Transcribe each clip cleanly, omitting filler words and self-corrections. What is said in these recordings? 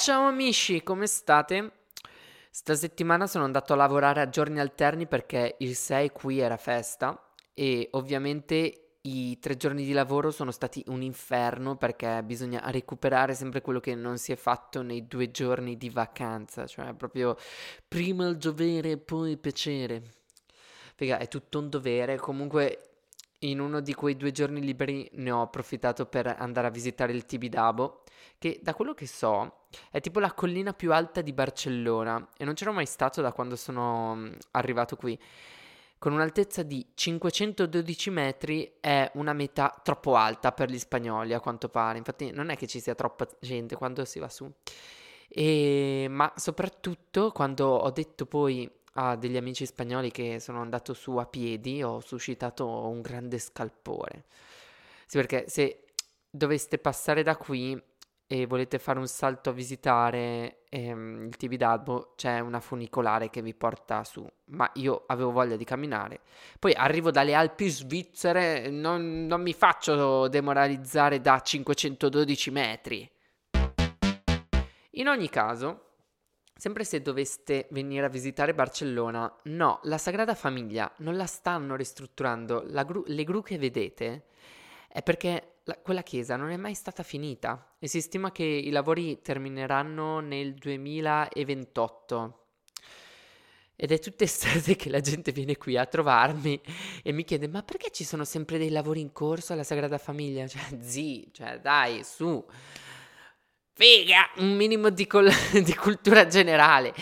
Ciao amici, come state? Stasettimana sono andato a lavorare a giorni alterni perché il 6 qui era festa e ovviamente i 3 giorni di lavoro sono stati un inferno perché bisogna recuperare sempre quello che non si è fatto nei 2 giorni di vacanza, cioè proprio prima il dovere e poi il piacere. Figa, è tutto un dovere, comunque in uno di quei 2 giorni liberi ne ho approfittato per andare a visitare il Tibidabo, che da quello che so è tipo la collina più alta di Barcellona e non c'ero mai stato da quando sono arrivato qui. Con un'altezza di 512 metri è una meta troppo alta per gli spagnoli a quanto pare, infatti non è che ci sia troppa gente quando si va su. Ma soprattutto quando ho detto poi a degli amici spagnoli che sono andato su a piedi ho suscitato un grande scalpore. Sì, perché se doveste passare da qui e volete fare un salto a visitare il Tibidabo, c'è una funicolare che vi porta su, ma io avevo voglia di camminare. Poi arrivo dalle Alpi Svizzere, non mi faccio demoralizzare da 512 metri. In ogni caso, sempre se doveste venire a visitare Barcellona, no, la Sagrada Famiglia non la stanno ristrutturando, le gru che vedete è perché quella chiesa non è mai stata finita e si stima che i lavori termineranno nel 2028 ed è tutte estate che la gente viene qui a trovarmi e mi chiede: ma perché ci sono sempre dei lavori in corso alla Sagrada Famiglia? Cioè dai, su, figa, un minimo di cultura generale.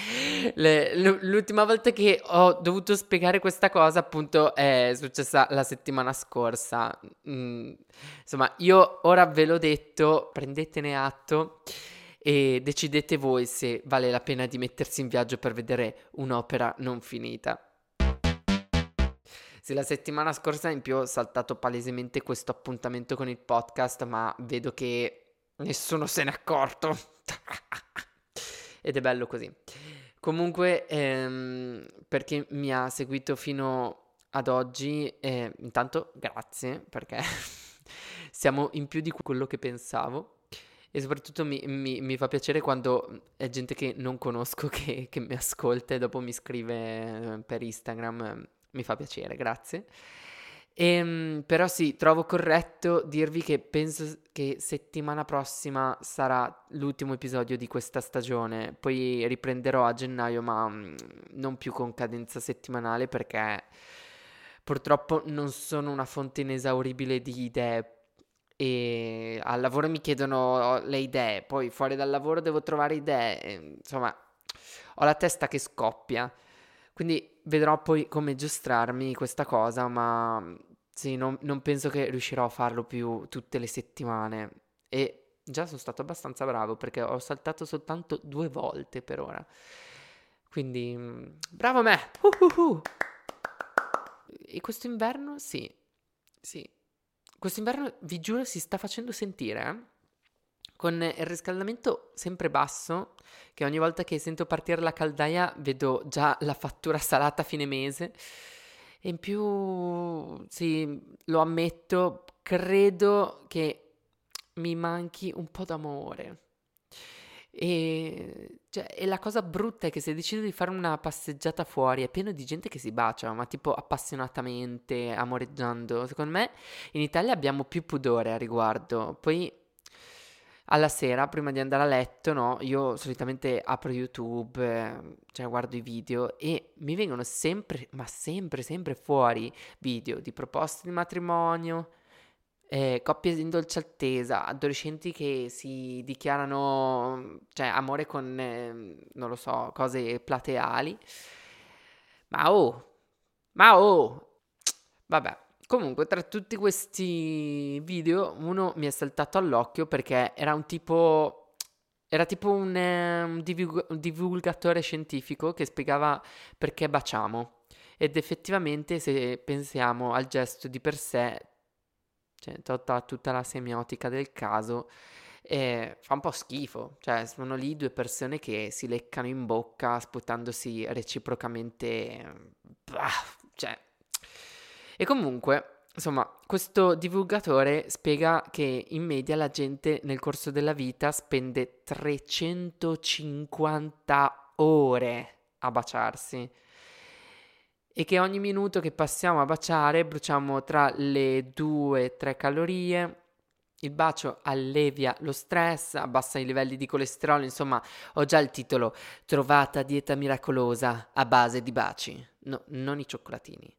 L'ultima volta che ho dovuto spiegare questa cosa appunto è successa la settimana scorsa. Insomma, io ora ve l'ho detto, prendetene atto e decidete voi se vale la pena di mettersi in viaggio per vedere un'opera non finita. Sì, la settimana scorsa in più ho saltato palesemente questo appuntamento con il podcast, ma vedo che nessuno se n'è accorto ed è bello così. Comunque per chi mi ha seguito fino ad oggi, intanto grazie perché siamo in più di quello che pensavo e soprattutto mi fa piacere quando è gente che non conosco che mi ascolta e dopo mi scrive per Instagram, mi fa piacere, grazie. Però sì, trovo corretto dirvi che penso che settimana prossima sarà l'ultimo episodio di questa stagione, poi riprenderò a gennaio ma non più con cadenza settimanale perché purtroppo non sono una fonte inesauribile di idee e al lavoro mi chiedono le idee, poi fuori dal lavoro devo trovare idee e, insomma, ho la testa che scoppia. Quindi vedrò poi come giostrarmi questa cosa, ma sì, non penso che riuscirò a farlo più tutte le settimane. E già sono stato abbastanza bravo perché ho saltato soltanto 2 volte per ora. Quindi, bravo me! E questo inverno, sì. Questo inverno, vi giuro, si sta facendo sentire, Con il riscaldamento sempre basso, che ogni volta che sento partire la caldaia vedo già la fattura salata a fine mese. E in più, sì, lo ammetto, credo che mi manchi un po' d'amore. E la cosa brutta è che se decido di fare una passeggiata fuori è pieno di gente che si bacia, ma tipo appassionatamente, amoreggiando. Secondo me in Italia abbiamo più pudore a riguardo. Poi alla sera, prima di andare a letto, no, io solitamente apro YouTube, cioè guardo i video e mi vengono sempre, ma sempre fuori video di proposte di matrimonio, coppie in dolce attesa, adolescenti che si dichiarano, cioè, amore con, non lo so, cose plateali. Ma oh! Vabbè. Comunque, tra tutti questi video, uno mi è saltato all'occhio perché era tipo un divulgatore scientifico che spiegava perché baciamo. Ed effettivamente, se pensiamo al gesto di per sé, cioè tutta la semiotica del caso, fa un po' schifo. Cioè, sono lì 2 persone che si leccano in bocca sputandosi reciprocamente. Bah, cioè. E comunque Insomma, questo divulgatore spiega che in media la gente nel corso della vita spende 350 ore a baciarsi e che ogni minuto che passiamo a baciare bruciamo tra le 2-3 calorie. Il bacio allevia lo stress, abbassa i livelli di colesterolo, insomma, ho già il titolo, trovata dieta miracolosa a base di baci. No, non i cioccolatini.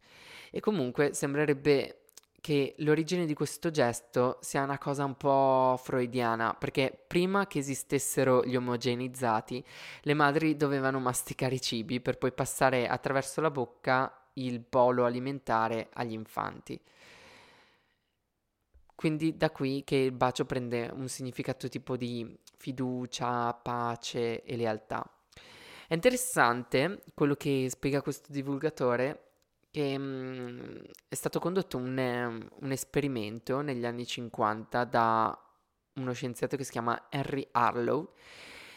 E comunque sembrerebbe che l'origine di questo gesto sia una cosa un po' freudiana, perché prima che esistessero gli omogenizzati, le madri dovevano masticare i cibi per poi passare attraverso la bocca il bolo alimentare agli infanti. Quindi da qui che il bacio prende un significato tipo di fiducia, pace e lealtà. È interessante quello che spiega questo divulgatore, che è stato condotto un esperimento negli anni 50 da uno scienziato che si chiama Harry Harlow,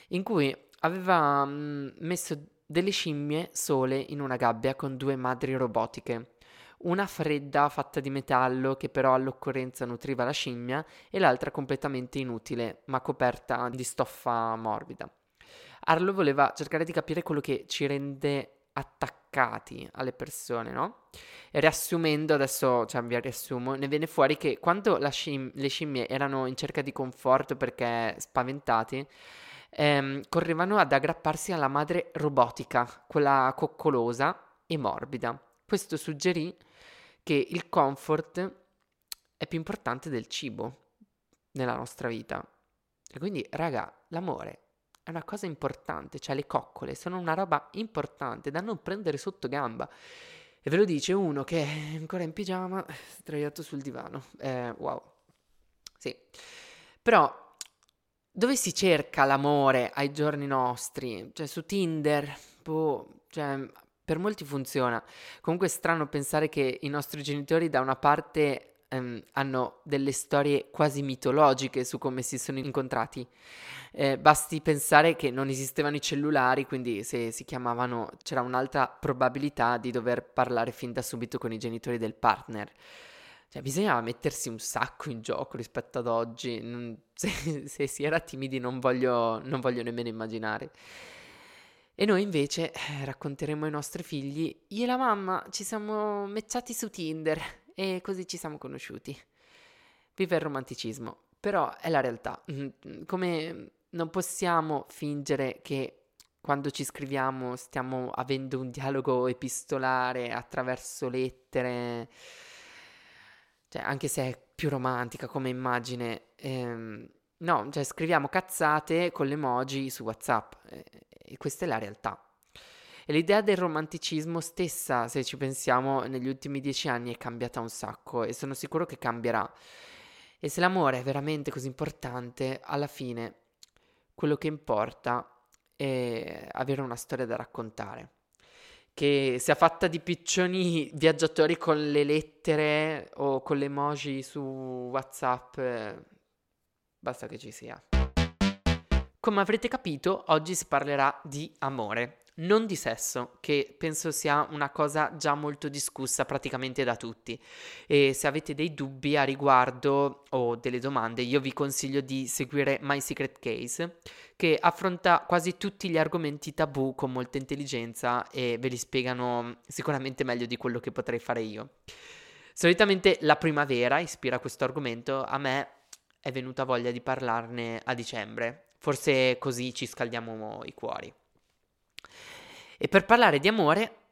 in cui aveva messo delle scimmie sole in una gabbia con 2 madri robotiche. Una fredda fatta di metallo che però all'occorrenza nutriva la scimmia e l'altra completamente inutile ma coperta di stoffa morbida. Harlow voleva cercare di capire quello che ci rende attaccati alle persone, no? E riassumendo, adesso vi riassumo, ne viene fuori che quando le scimmie erano in cerca di conforto perché spaventati, correvano ad aggrapparsi alla madre robotica, quella coccolosa e morbida. Questo suggerì che il comfort è più importante del cibo nella nostra vita. E quindi, raga, l'amore è una cosa importante, cioè le coccole sono una roba importante da non prendere sotto gamba. E ve lo dice uno che è ancora in pigiama, sdraiato sul divano. Wow. Sì. Però, dove si cerca l'amore ai giorni nostri? Cioè, su Tinder, per molti funziona. Comunque è strano pensare che i nostri genitori da una parte hanno delle storie quasi mitologiche su come si sono incontrati. Basti pensare che non esistevano i cellulari, quindi se si chiamavano c'era un'alta probabilità di dover parlare fin da subito con i genitori del partner. Cioè bisognava mettersi un sacco in gioco rispetto ad oggi. Se si era timidi non voglio nemmeno immaginare. E noi invece racconteremo ai nostri figli, io e la mamma ci siamo matchati su Tinder e così ci siamo conosciuti. Viva il romanticismo, però è la realtà. Come non possiamo fingere che quando ci scriviamo stiamo avendo un dialogo epistolare attraverso lettere, cioè anche se è più romantica come immagine, no, cioè scriviamo cazzate con le emoji su WhatsApp. E questa è la realtà. E l'idea del romanticismo stessa, se ci pensiamo, negli ultimi 10 anni è cambiata un sacco e sono sicuro che cambierà. E se l'amore è veramente così importante, alla fine quello che importa è avere una storia da raccontare. Che sia fatta di piccioni viaggiatori con le lettere o con le emoji su WhatsApp, basta che ci sia. Come avrete capito, oggi si parlerà di amore, non di sesso, che penso sia una cosa già molto discussa praticamente da tutti. E se avete dei dubbi a riguardo o delle domande, io vi consiglio di seguire My Secret Case, che affronta quasi tutti gli argomenti tabù con molta intelligenza e ve li spiegano sicuramente meglio di quello che potrei fare io. Solitamente la primavera ispira questo argomento, a me è venuta voglia di parlarne a dicembre. Forse così ci scaldiamo i cuori. E per parlare di amore,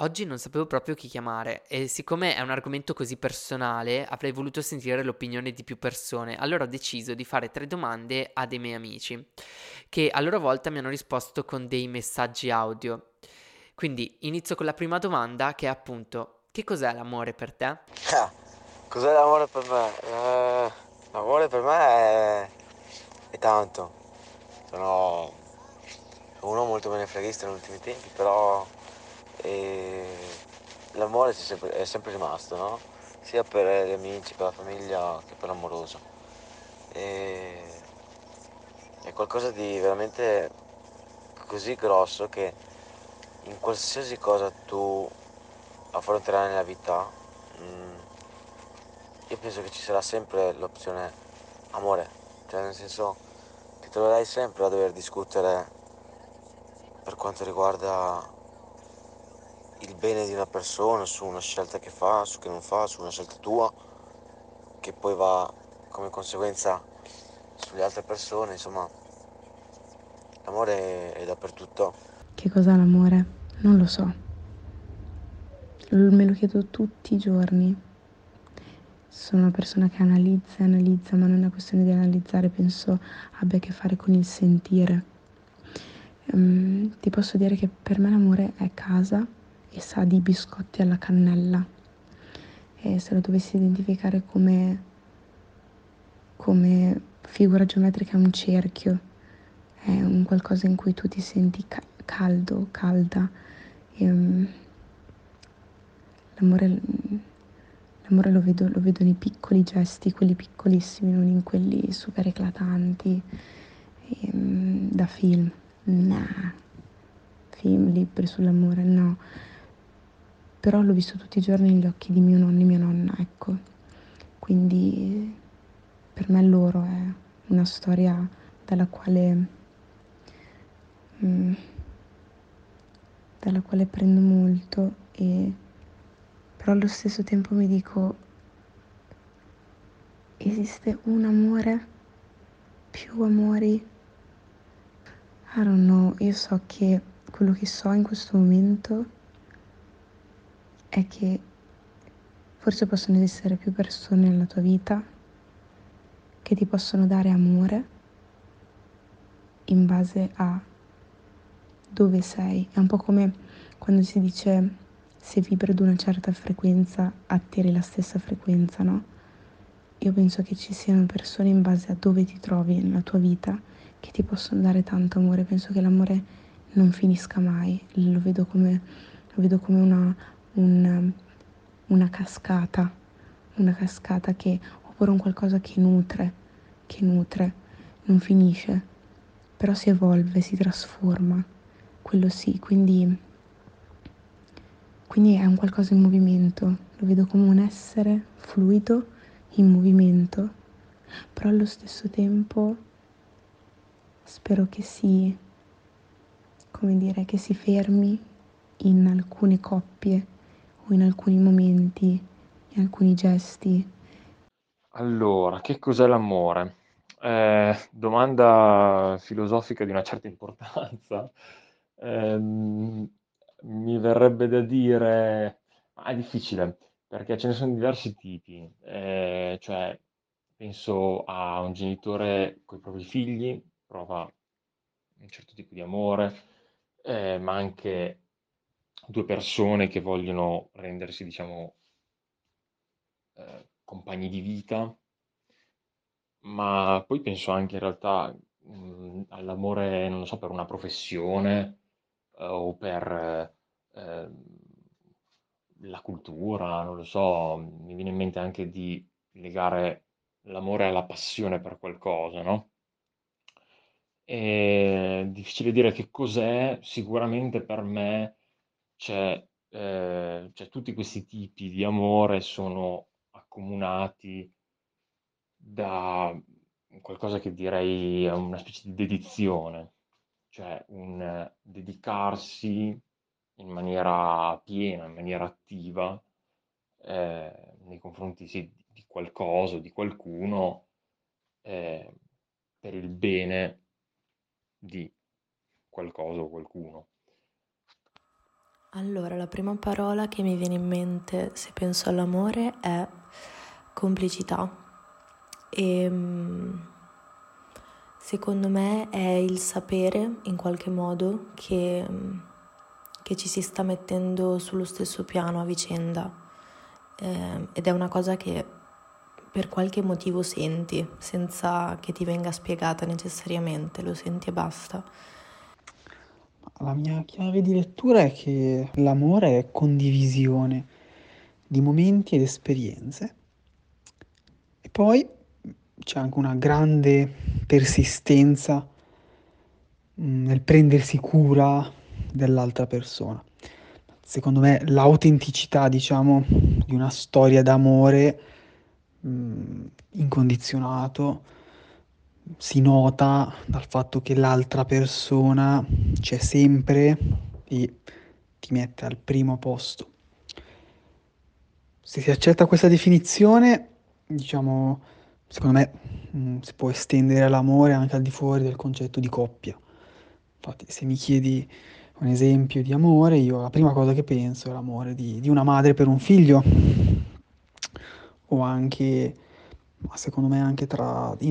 oggi non sapevo proprio chi chiamare. E siccome è un argomento così personale, avrei voluto sentire l'opinione di più persone. Allora ho deciso di fare 3 domande a dei miei amici, che a loro volta mi hanno risposto con dei messaggi audio. Quindi inizio con la prima domanda, che è appunto: che cos'è l'amore per te? Cos'è l'amore per me? L'amore per me è tanto, sono uno molto benefighista negli ultimi tempi, però l'amore è sempre rimasto, no? Sia per gli amici, per la famiglia che per l'amoroso. È qualcosa di veramente così grosso che in qualsiasi cosa tu affronterai nella vita io penso che ci sarà sempre l'opzione amore, cioè nel senso che troverai sempre a dover discutere per quanto riguarda il bene di una persona, su una scelta che fa, su che non fa, su una scelta tua che poi va come conseguenza sulle altre persone. Insomma, l'amore è dappertutto. Che cos'è l'amore? Non lo so, me lo chiedo tutti i giorni. Sono una persona che analizza, ma non è una questione di analizzare, penso abbia a che fare con il sentire. Ti posso dire che per me l'amore è casa e sa di biscotti alla cannella, e se lo dovessi identificare come figura geometrica è un cerchio, è un qualcosa in cui tu ti senti caldo, calda. L'amore lo vedo nei piccoli gesti, quelli piccolissimi, non in quelli super eclatanti, da film. Nah, film, libri sull'amore, no. Però l'ho visto tutti i giorni negli occhi di mio nonno e mia nonna, ecco. Quindi per me loro è una storia dalla quale prendo molto e... Però allo stesso tempo mi dico, esiste un amore? Più amori? I don't know, io so che quello che so in questo momento è che forse possono esistere più persone nella tua vita che ti possono dare amore in base a dove sei. È un po' come quando si dice... se vibri ad una certa frequenza, attiri la stessa frequenza, no? Io penso che ci siano persone in base a dove ti trovi nella tua vita che ti possono dare tanto amore. Penso che l'amore non finisca mai. Lo vedo come una cascata. Una cascata che... oppure un qualcosa che nutre, non finisce. Però si evolve, si trasforma. Quello sì, Quindi è un qualcosa in movimento, lo vedo come un essere fluido in movimento, però allo stesso tempo spero che si fermi in alcune coppie o in alcuni momenti, in alcuni gesti. Allora, che cos'è l'amore? Domanda filosofica di una certa importanza. Mi verrebbe da dire, è difficile, perché ce ne sono diversi tipi, cioè penso a un genitore con i propri figli, prova un certo tipo di amore, ma anche due persone che vogliono rendersi, diciamo, compagni di vita, ma poi penso anche in realtà all'amore, non lo so, per una professione, o per la cultura, non lo so, mi viene in mente anche di legare l'amore alla passione per qualcosa, no? È difficile dire che cos'è, sicuramente per me c'è tutti questi tipi di amore sono accomunati da qualcosa che direi è una specie di dedizione. Cioè un dedicarsi in maniera piena, in maniera attiva nei confronti di qualcosa o di qualcuno per il bene di qualcosa o qualcuno. Allora, la prima parola che mi viene in mente se penso all'amore è complicità. Secondo me è il sapere, in qualche modo, che ci si sta mettendo sullo stesso piano a vicenda. Ed è una cosa che per qualche motivo senti, senza che ti venga spiegata necessariamente, lo senti e basta. La mia chiave di lettura è che l'amore è condivisione di momenti ed esperienze. E poi c'è anche una grande persistenza nel prendersi cura dell'altra persona. Secondo me l'autenticità, diciamo, di una storia d'amore incondizionato, si nota dal fatto che l'altra persona c'è sempre e ti mette al primo posto. Se si accetta questa definizione, diciamo, secondo me si può estendere l'amore anche al di fuori del concetto di coppia. Infatti, se mi chiedi un esempio di amore, io la prima cosa che penso è l'amore di una madre per un figlio, o anche, ma secondo me anche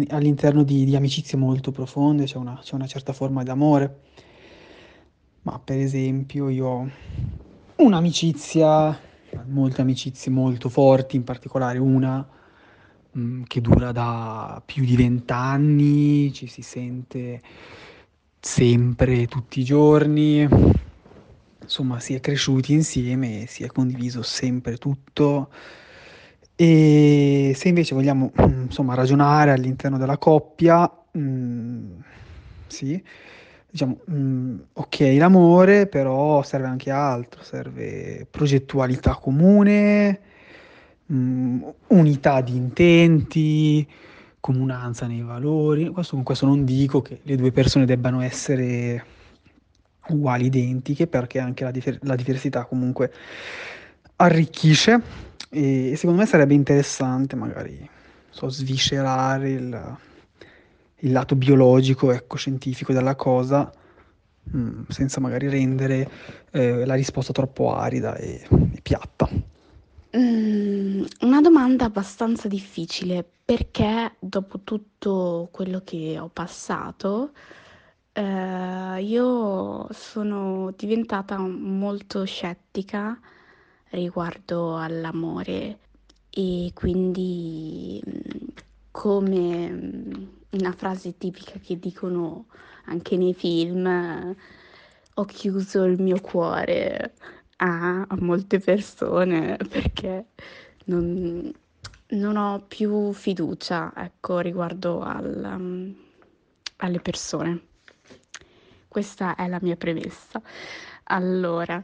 all'interno di amicizie molto profonde c'è una certa forma di amore. Ma per esempio io ho un'amicizia, molte amicizie molto forti, in particolare una che dura da più di 20 anni, ci si sente sempre, tutti i giorni, insomma si è cresciuti insieme, si è condiviso sempre tutto. E se invece vogliamo insomma ragionare all'interno della coppia, sì, diciamo, ok l'amore, però serve anche altro, serve progettualità comune, unità di intenti, comunanza nei valori. Con questo non dico che le due persone debbano essere uguali, identiche, perché anche la diversità comunque arricchisce. E secondo me sarebbe interessante magari sviscerare il lato biologico, scientifico della cosa, senza magari rendere la risposta troppo arida e piatta. Una domanda abbastanza difficile, perché dopo tutto quello che ho passato io sono diventata molto scettica riguardo all'amore, e quindi, come una frase tipica che dicono anche nei film, ho chiuso il mio cuore a molte persone perché non ho più fiducia, riguardo alle persone. Questa è la mia premessa. Allora,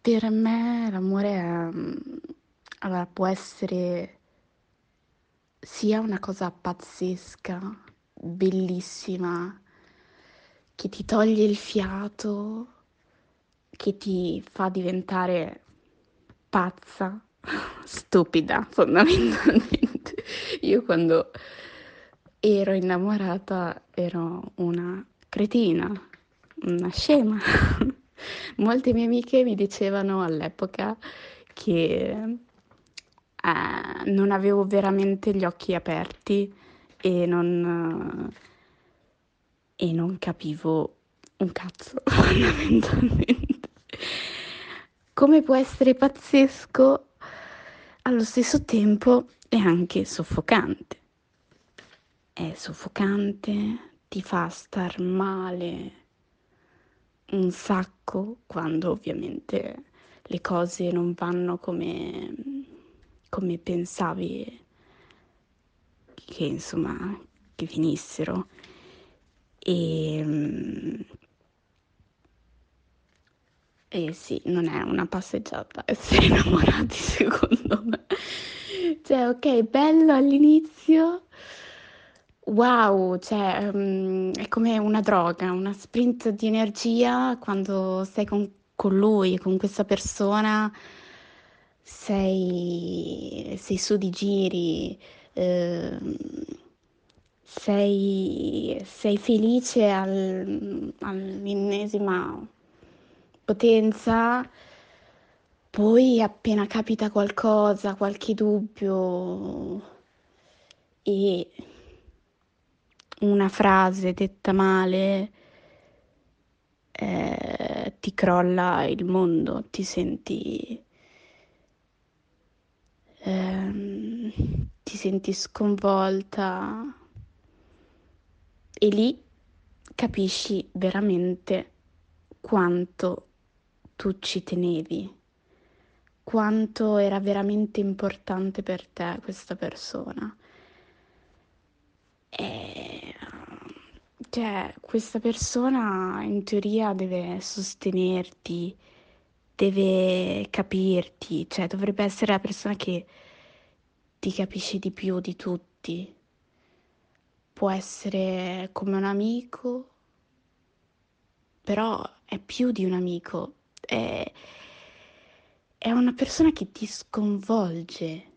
per me l'amore può essere sia una cosa pazzesca, bellissima, che ti toglie il fiato, che ti fa diventare pazza, stupida fondamentalmente. Io quando ero innamorata ero una cretina, una scema. Molte mie amiche mi dicevano all'epoca che non avevo veramente gli occhi aperti e non capivo un cazzo fondamentalmente. Come può essere pazzesco, allo stesso tempo è anche soffocante. È soffocante, ti fa star male un sacco quando ovviamente le cose non vanno come pensavi che insomma che finissero, e sì, non è una passeggiata essere innamorati, secondo me. Cioè, ok, bello all'inizio, wow, cioè, è come una droga, una sprint di energia. Quando sei con lui, con questa persona, sei su di giri, sei felice all'ennesima potenza. Poi appena capita qualcosa, qualche dubbio e una frase detta male, ti crolla il mondo, ti senti sconvolta, e lì capisci veramente quanto tu ci tenevi, quanto era veramente importante per te questa persona. Cioè, questa persona in teoria deve sostenerti, deve capirti, cioè dovrebbe essere la persona che ti capisce di più di tutti. Può essere come un amico, però è più di un amico, è una persona che ti sconvolge,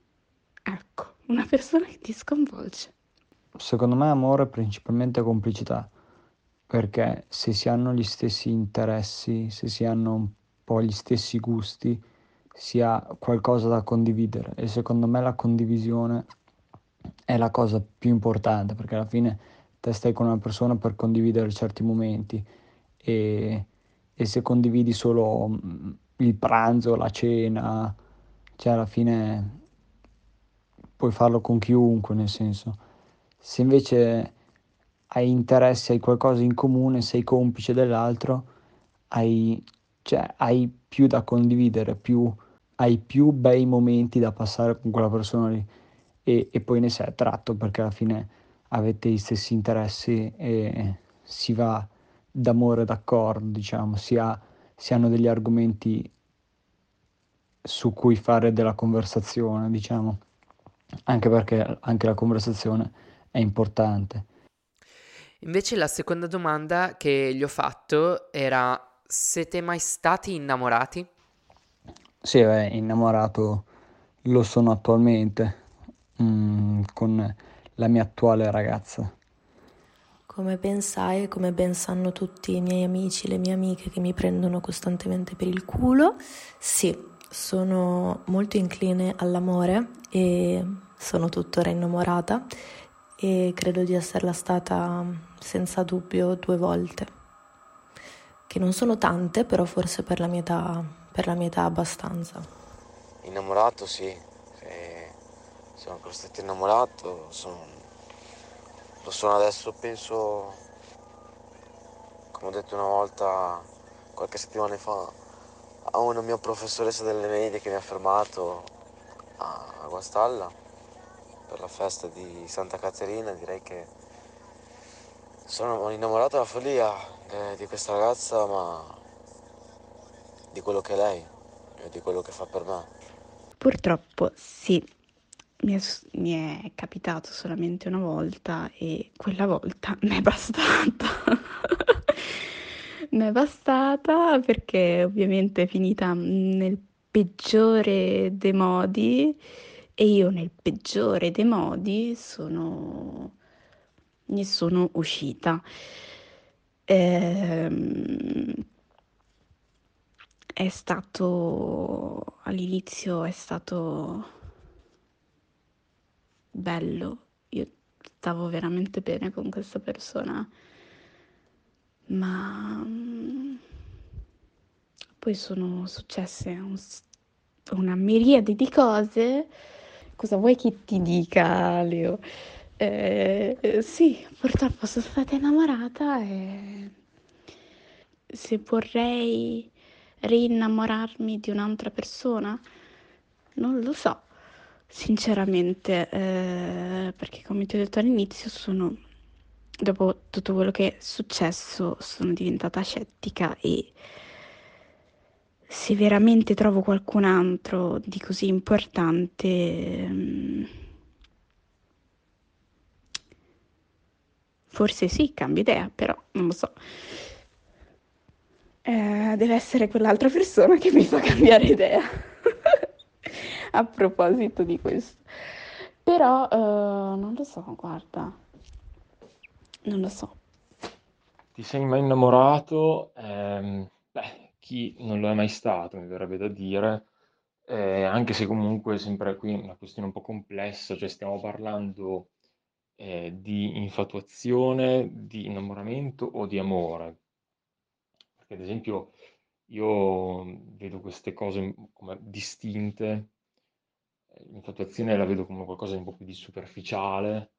ecco, una persona che ti sconvolge. Secondo me amore è principalmente complicità, perché se si hanno gli stessi interessi, se si hanno un po' gli stessi gusti, si ha qualcosa da condividere, e secondo me la condivisione è la cosa più importante, perché alla fine te stai con una persona per condividere certi momenti, e se condividi solo il pranzo, la cena, cioè alla fine puoi farlo con chiunque, nel senso. Se invece hai interessi, hai qualcosa in comune, sei complice dell'altro, hai più da condividere, hai più bei momenti da passare con quella persona lì, e poi ne sei attratto perché alla fine avete gli stessi interessi e si va d'amore d'accordo, diciamo, si hanno degli argomenti su cui fare della conversazione, diciamo, anche perché anche la conversazione è importante. Invece la seconda domanda che gli ho fatto era: siete mai stati innamorati? Sì, innamorato lo sono attualmente, con la mia attuale ragazza. Come ben sai e come ben sanno tutti i miei amici, le mie amiche che mi prendono costantemente per il culo, sì, sono molto incline all'amore e sono tuttora innamorata, e credo di esserla stata senza dubbio 2 volte, che non sono tante, però forse per la mia età abbastanza. Innamorato sì, sono ancora stato innamorato, lo sono adesso, penso, come ho detto una volta, qualche settimana fa, a una mia professoressa delle medie che mi ha fermato a Guastalla per la festa di Santa Caterina. Direi che sono innamorato alla follia di questa ragazza, ma di quello che è lei e di quello che fa per me. Purtroppo sì. Mi è capitato solamente una volta, e quella volta mi è bastata. Mi è bastata perché ovviamente è finita nel peggiore dei modi, e io nel peggiore dei modi ne sono uscita. È stato, all'inizio è stato bello, io stavo veramente bene con questa persona, ma poi sono successe una miriade di cose. Cosa vuoi che ti dica, Leo? Sì, purtroppo sono stata innamorata, e se vorrei rinnamorarmi di un'altra persona non lo so sinceramente, perché come ti ho detto all'inizio, dopo tutto quello che è successo sono diventata scettica, e se veramente trovo qualcun altro di così importante, forse sì, cambio idea, però non lo so, deve essere quell'altra persona che mi fa cambiare idea. A proposito di questo, però non lo so, guarda, non lo so. Ti sei mai innamorato? Chi non lo è mai stato, mi verrebbe da dire, anche se comunque sempre qui una questione un po' complessa, cioè stiamo parlando di infatuazione, di innamoramento o di amore, perché ad esempio io vedo queste cose come distinte. L'infatuazione la vedo come qualcosa di un po' più di superficiale,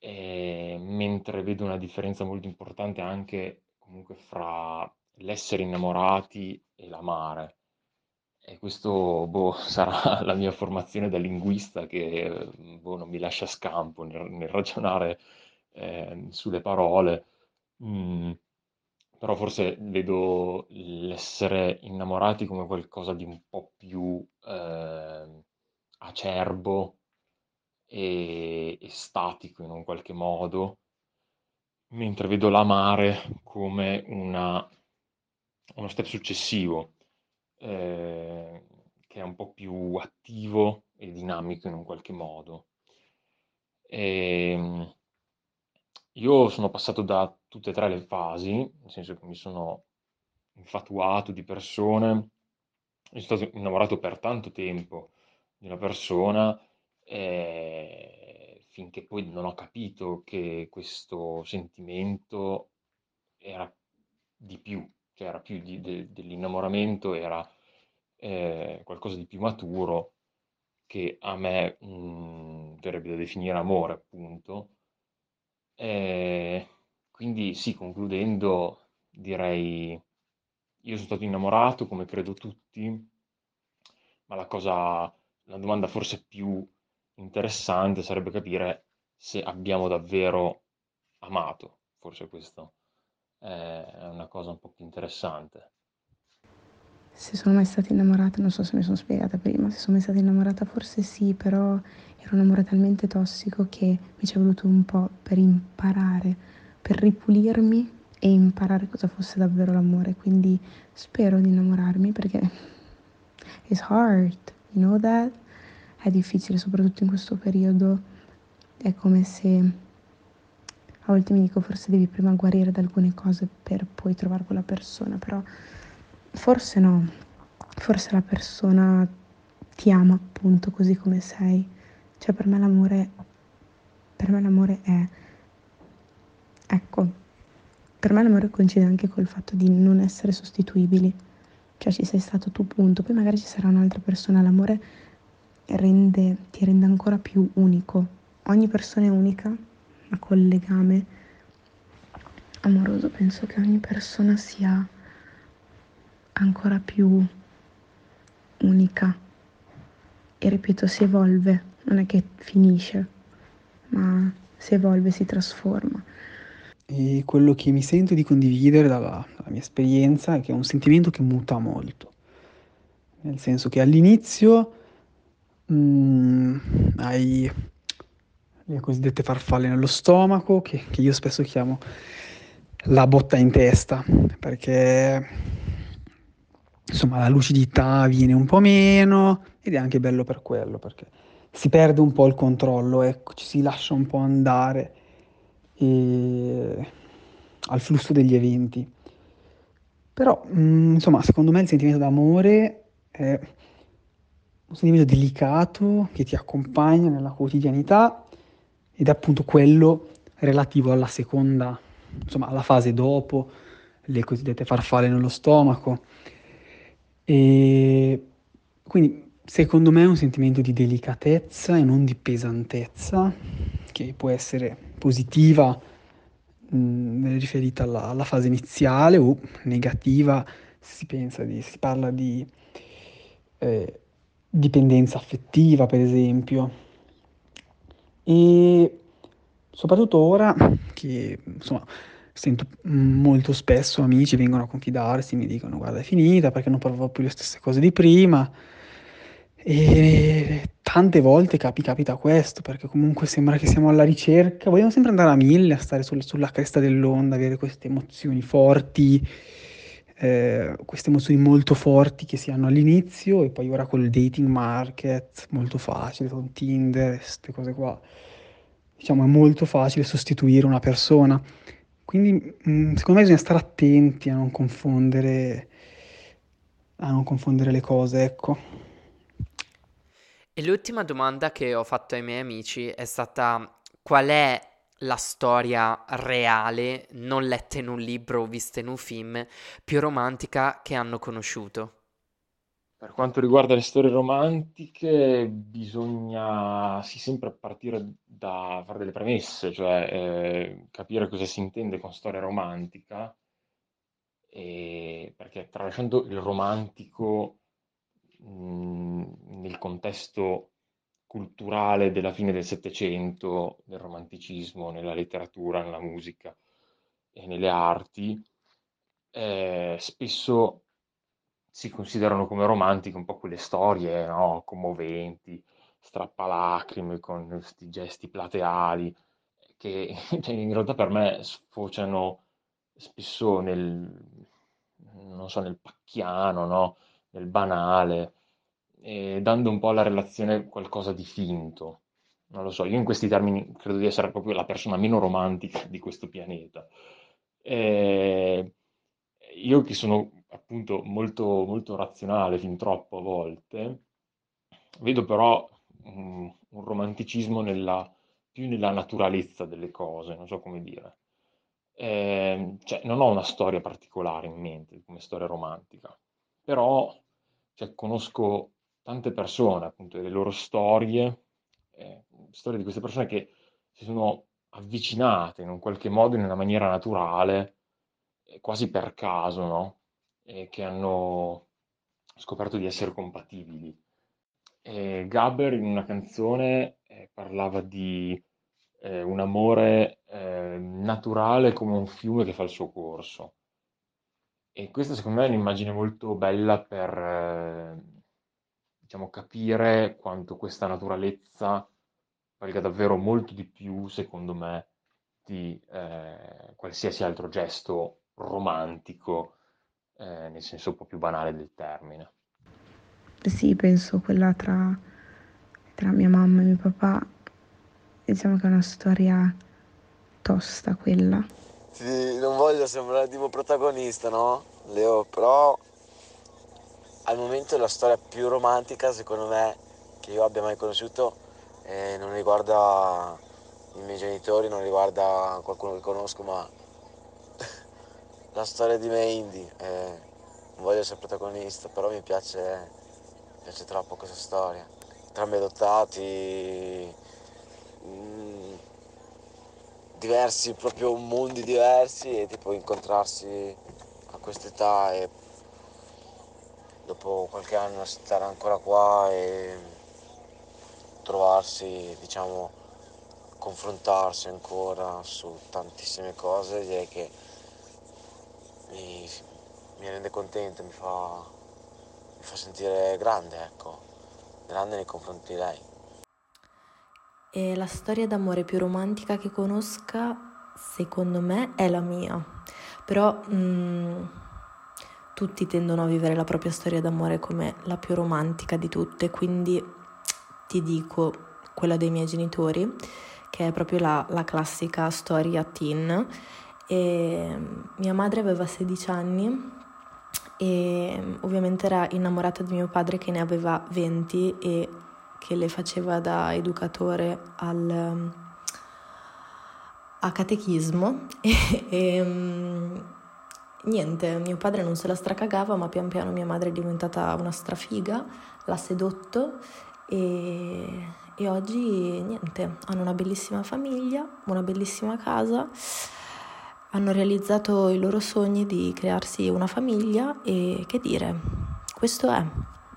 mentre vedo una differenza molto importante anche comunque fra l'essere innamorati e l'amare. E questo sarà la mia formazione da linguista che non mi lascia scampo nel ragionare sulle parole. Però forse vedo l'essere innamorati come qualcosa di un po' più acerbo, e statico in un qualche modo, mentre vedo l'amare come uno step successivo, che è un po' più attivo e dinamico in un qualche modo. E io sono passato da tutte e tre le fasi, nel senso che mi sono infatuato di persone, sono stato innamorato per tanto tempo di una persona, finché poi non ho capito che questo sentimento era di più, cioè era più dell'innamoramento, era qualcosa di più maturo, che a me verrebbe da definire amore, appunto. Quindi sì, concludendo, direi io sono stato innamorato, come credo tutti, ma la domanda forse più interessante sarebbe capire se abbiamo davvero amato. Forse questo è una cosa un po' più interessante. Se sono mai stata innamorata, non so se mi sono spiegata prima, se sono mai stata innamorata forse sì, però era un amore talmente tossico che mi ci è voluto un po' per imparare, per ripulirmi e imparare cosa fosse davvero l'amore, quindi spero di innamorarmi, perché it's hard, you know that? È difficile, soprattutto in questo periodo, è come se a volte mi dico forse devi prima guarire da alcune cose per poi trovare quella persona, però forse no, forse la persona ti ama appunto così come sei. Cioè per me l'amore è, ecco, per me l'amore coincide anche col fatto di non essere sostituibili, cioè ci sei stato tu, punto, poi magari ci sarà un'altra persona, l'amore ti rende ancora più unico, ogni persona è unica, ma col legame amoroso penso che ogni persona sia ancora più unica e, ripeto, si evolve, non è che finisce, ma si evolve, si trasforma. E quello che mi sento di condividere dalla mia esperienza è che è un sentimento che muta molto, nel senso che all'inizio hai le cosiddette farfalle nello stomaco, che io spesso chiamo la botta in testa, perché insomma la lucidità viene un po' meno, ed è anche bello per quello, perché si perde un po' il controllo, ecco, ci si lascia un po' andare al flusso degli eventi. Però insomma, secondo me il sentimento d'amore è un sentimento delicato che ti accompagna nella quotidianità, ed è appunto quello relativo alla seconda, insomma alla fase dopo le cosiddette farfalle nello stomaco. E quindi secondo me è un sentimento di delicatezza e non di pesantezza, che può essere positiva riferita alla fase iniziale, o negativa si parla di dipendenza affettiva, per esempio. E soprattutto ora che insomma sento molto spesso amici vengono a confidarsi, mi dicono guarda è finita perché non provo più le stesse cose di prima, e tante volte capita questo, perché comunque sembra che siamo alla ricerca, vogliamo sempre andare a mille, a stare sulla cresta dell'onda, avere queste emozioni forti, queste emozioni molto forti che si hanno all'inizio, e poi ora col dating market molto facile, con Tinder, queste cose qua, diciamo è molto facile sostituire una persona. Quindi secondo me bisogna stare attenti a non confondere le cose, ecco. E l'ultima domanda che ho fatto ai miei amici è stata: qual è la storia reale, non letta in un libro o vista in un film, più romantica che hanno conosciuto? Per quanto riguarda le storie romantiche, bisogna sempre partire da fare delle premesse, cioè capire cosa si intende con storia romantica, perché tralasciando il romantico nel contesto culturale della fine del Settecento, del romanticismo nella letteratura, nella musica e nelle arti, spesso si considerano come romantiche un po' quelle storie, no? Commoventi, strappalacrime, con questi gesti plateali, che cioè, in realtà per me sfociano spesso nel, non so, nel pacchiano, no? Nel banale, e dando un po' alla relazione qualcosa di finto. Non lo so, io in questi termini credo di essere proprio la persona meno romantica di questo pianeta. Io che sono appunto molto, molto razionale, fin troppo a volte, vedo però un romanticismo più nella naturalezza delle cose, non so come dire. Cioè, non ho una storia particolare in mente come storia romantica, però cioè, conosco tante persone, appunto, le loro storie di queste persone che si sono avvicinate in un qualche modo in una maniera naturale, quasi per caso, no? E che hanno scoperto di essere compatibili. Gaber in una canzone parlava di un amore naturale come un fiume che fa il suo corso, e questa secondo me è un'immagine molto bella per diciamo capire quanto questa naturalezza valga davvero molto di più, secondo me, di qualsiasi altro gesto romantico, nel senso un po' più banale del termine. Sì, penso quella tra mia mamma e mio papà, diciamo che è una storia tosta quella. Sì, non voglio sembrare tipo protagonista, no, Leo? Però al momento la storia più romantica, secondo me, che io abbia mai conosciuto, non riguarda i miei genitori, non riguarda qualcuno che conosco, ma la storia di me Indy. Non voglio essere protagonista, però mi piace troppo questa storia. Entrambi adottati, diversi, proprio mondi diversi, e tipo incontrarsi a quest'età e dopo qualche anno stare ancora qua e trovarsi, diciamo, confrontarsi ancora su tantissime cose, direi che mi rende contento, mi fa sentire grande, ecco, grande nei confronti di lei. E la storia d'amore più romantica che conosca, secondo me, è la mia. Però tutti tendono a vivere la propria storia d'amore come la più romantica di tutte, quindi ti dico quella dei miei genitori, che è proprio la classica storia teen. E mia madre aveva 16 anni e ovviamente era innamorata di mio padre, che ne aveva 20 e che le faceva da educatore a catechismo e niente, mio padre non se la stracagava, ma pian piano mia madre è diventata una strafiga, l'ha sedotto e oggi niente, hanno una bellissima famiglia, una bellissima casa. Hanno realizzato i loro sogni di crearsi una famiglia e che dire, questo è.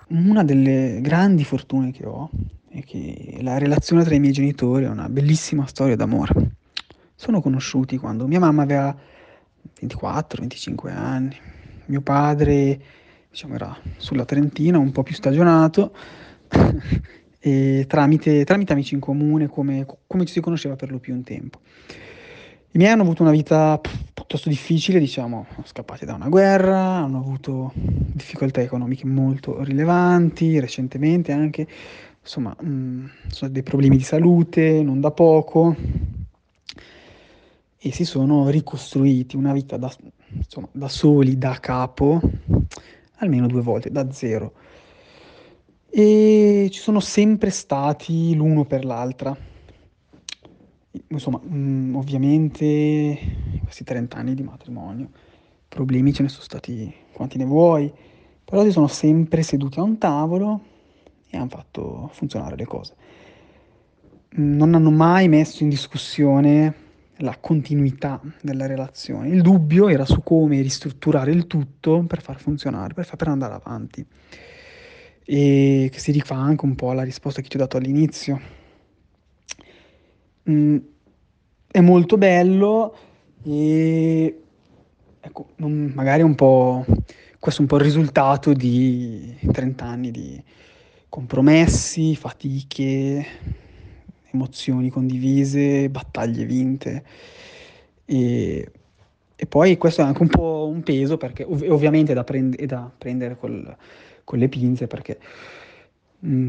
Una delle grandi fortune che ho è che la relazione tra i miei genitori è una bellissima storia d'amore. Sono conosciuti quando mia mamma aveva 24-25 anni, mio padre, diciamo, era sulla Trentina, un po' più stagionato, e tramite amici in comune, come ci si conosceva per lo più un tempo. I miei hanno avuto una vita piuttosto difficile, diciamo, scappati da una guerra, hanno avuto difficoltà economiche molto rilevanti, recentemente anche, insomma, sono dei problemi di salute, non da poco, e si sono ricostruiti una vita da soli, da capo, almeno 2 volte, da zero. E ci sono sempre stati l'uno per l'altra. Insomma, ovviamente in questi 30 anni di matrimonio problemi ce ne sono stati quanti ne vuoi, però si sono sempre seduti a un tavolo e hanno fatto funzionare le cose. Non hanno mai messo in discussione la continuità della relazione. Il dubbio era su come ristrutturare il tutto per far funzionare, per andare avanti. E che si rifà anche un po' alla risposta che ti ho dato all'inizio. È molto bello e ecco, magari questo è un po' il risultato di 30 anni di, compromessi, fatiche, emozioni condivise, battaglie vinte. E poi questo è anche un po' un peso, perché ovviamente è da prendere con le pinze, perché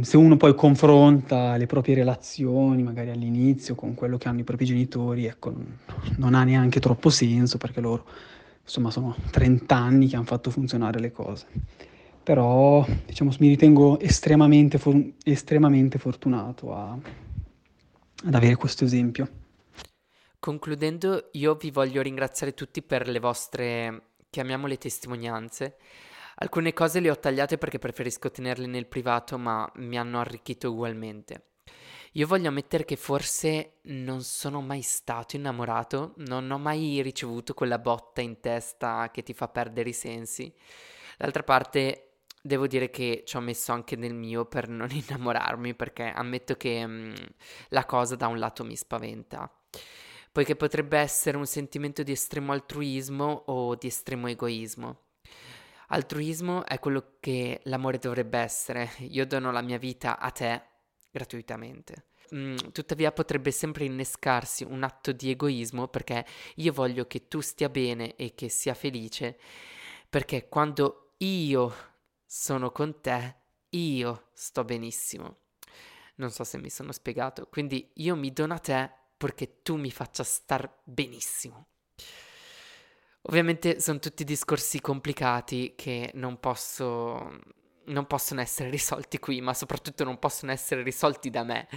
se uno poi confronta le proprie relazioni magari all'inizio con quello che hanno i propri genitori, ecco, non ha neanche troppo senso, perché loro insomma sono 30 anni che hanno fatto funzionare le cose. Però diciamo mi ritengo estremamente fortunato ad avere questo esempio. Concludendo, io vi voglio ringraziare tutti per le vostre, chiamiamole, testimonianze. Alcune cose le ho tagliate perché preferisco tenerle nel privato, ma mi hanno arricchito ugualmente. Io voglio ammettere che forse non sono mai stato innamorato, non ho mai ricevuto quella botta in testa che ti fa perdere i sensi. D'altra parte, devo dire che ci ho messo anche del mio per non innamorarmi, perché ammetto che la cosa da un lato mi spaventa, poiché potrebbe essere un sentimento di estremo altruismo o di estremo egoismo. Altruismo è quello che l'amore dovrebbe essere: io dono la mia vita a te gratuitamente. Tuttavia potrebbe sempre innescarsi un atto di egoismo, perché io voglio che tu stia bene e che sia felice, perché quando io sono con te, io sto benissimo. Non so se mi sono spiegato. Quindi io mi dono a te perché tu mi faccia star benissimo. Ovviamente sono tutti discorsi complicati che non possono essere risolti qui, ma soprattutto non possono essere risolti da me.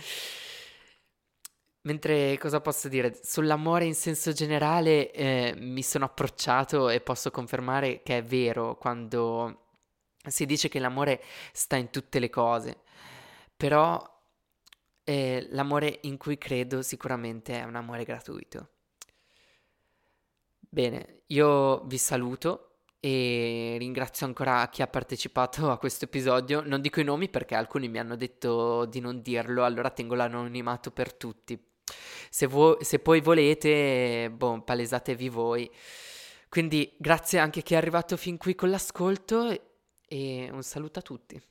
Mentre cosa posso dire? Sull'amore in senso generale mi sono approcciato e posso confermare che è vero quando si dice che l'amore sta in tutte le cose, però l'amore in cui credo sicuramente è un amore gratuito. Bene, io vi saluto e ringrazio ancora chi ha partecipato a questo episodio. Non dico i nomi perché alcuni mi hanno detto di non dirlo, allora tengo l'anonimato per tutti. Se poi volete, palesatevi voi. Quindi grazie anche a chi è arrivato fin qui con l'ascolto e un saluto a tutti.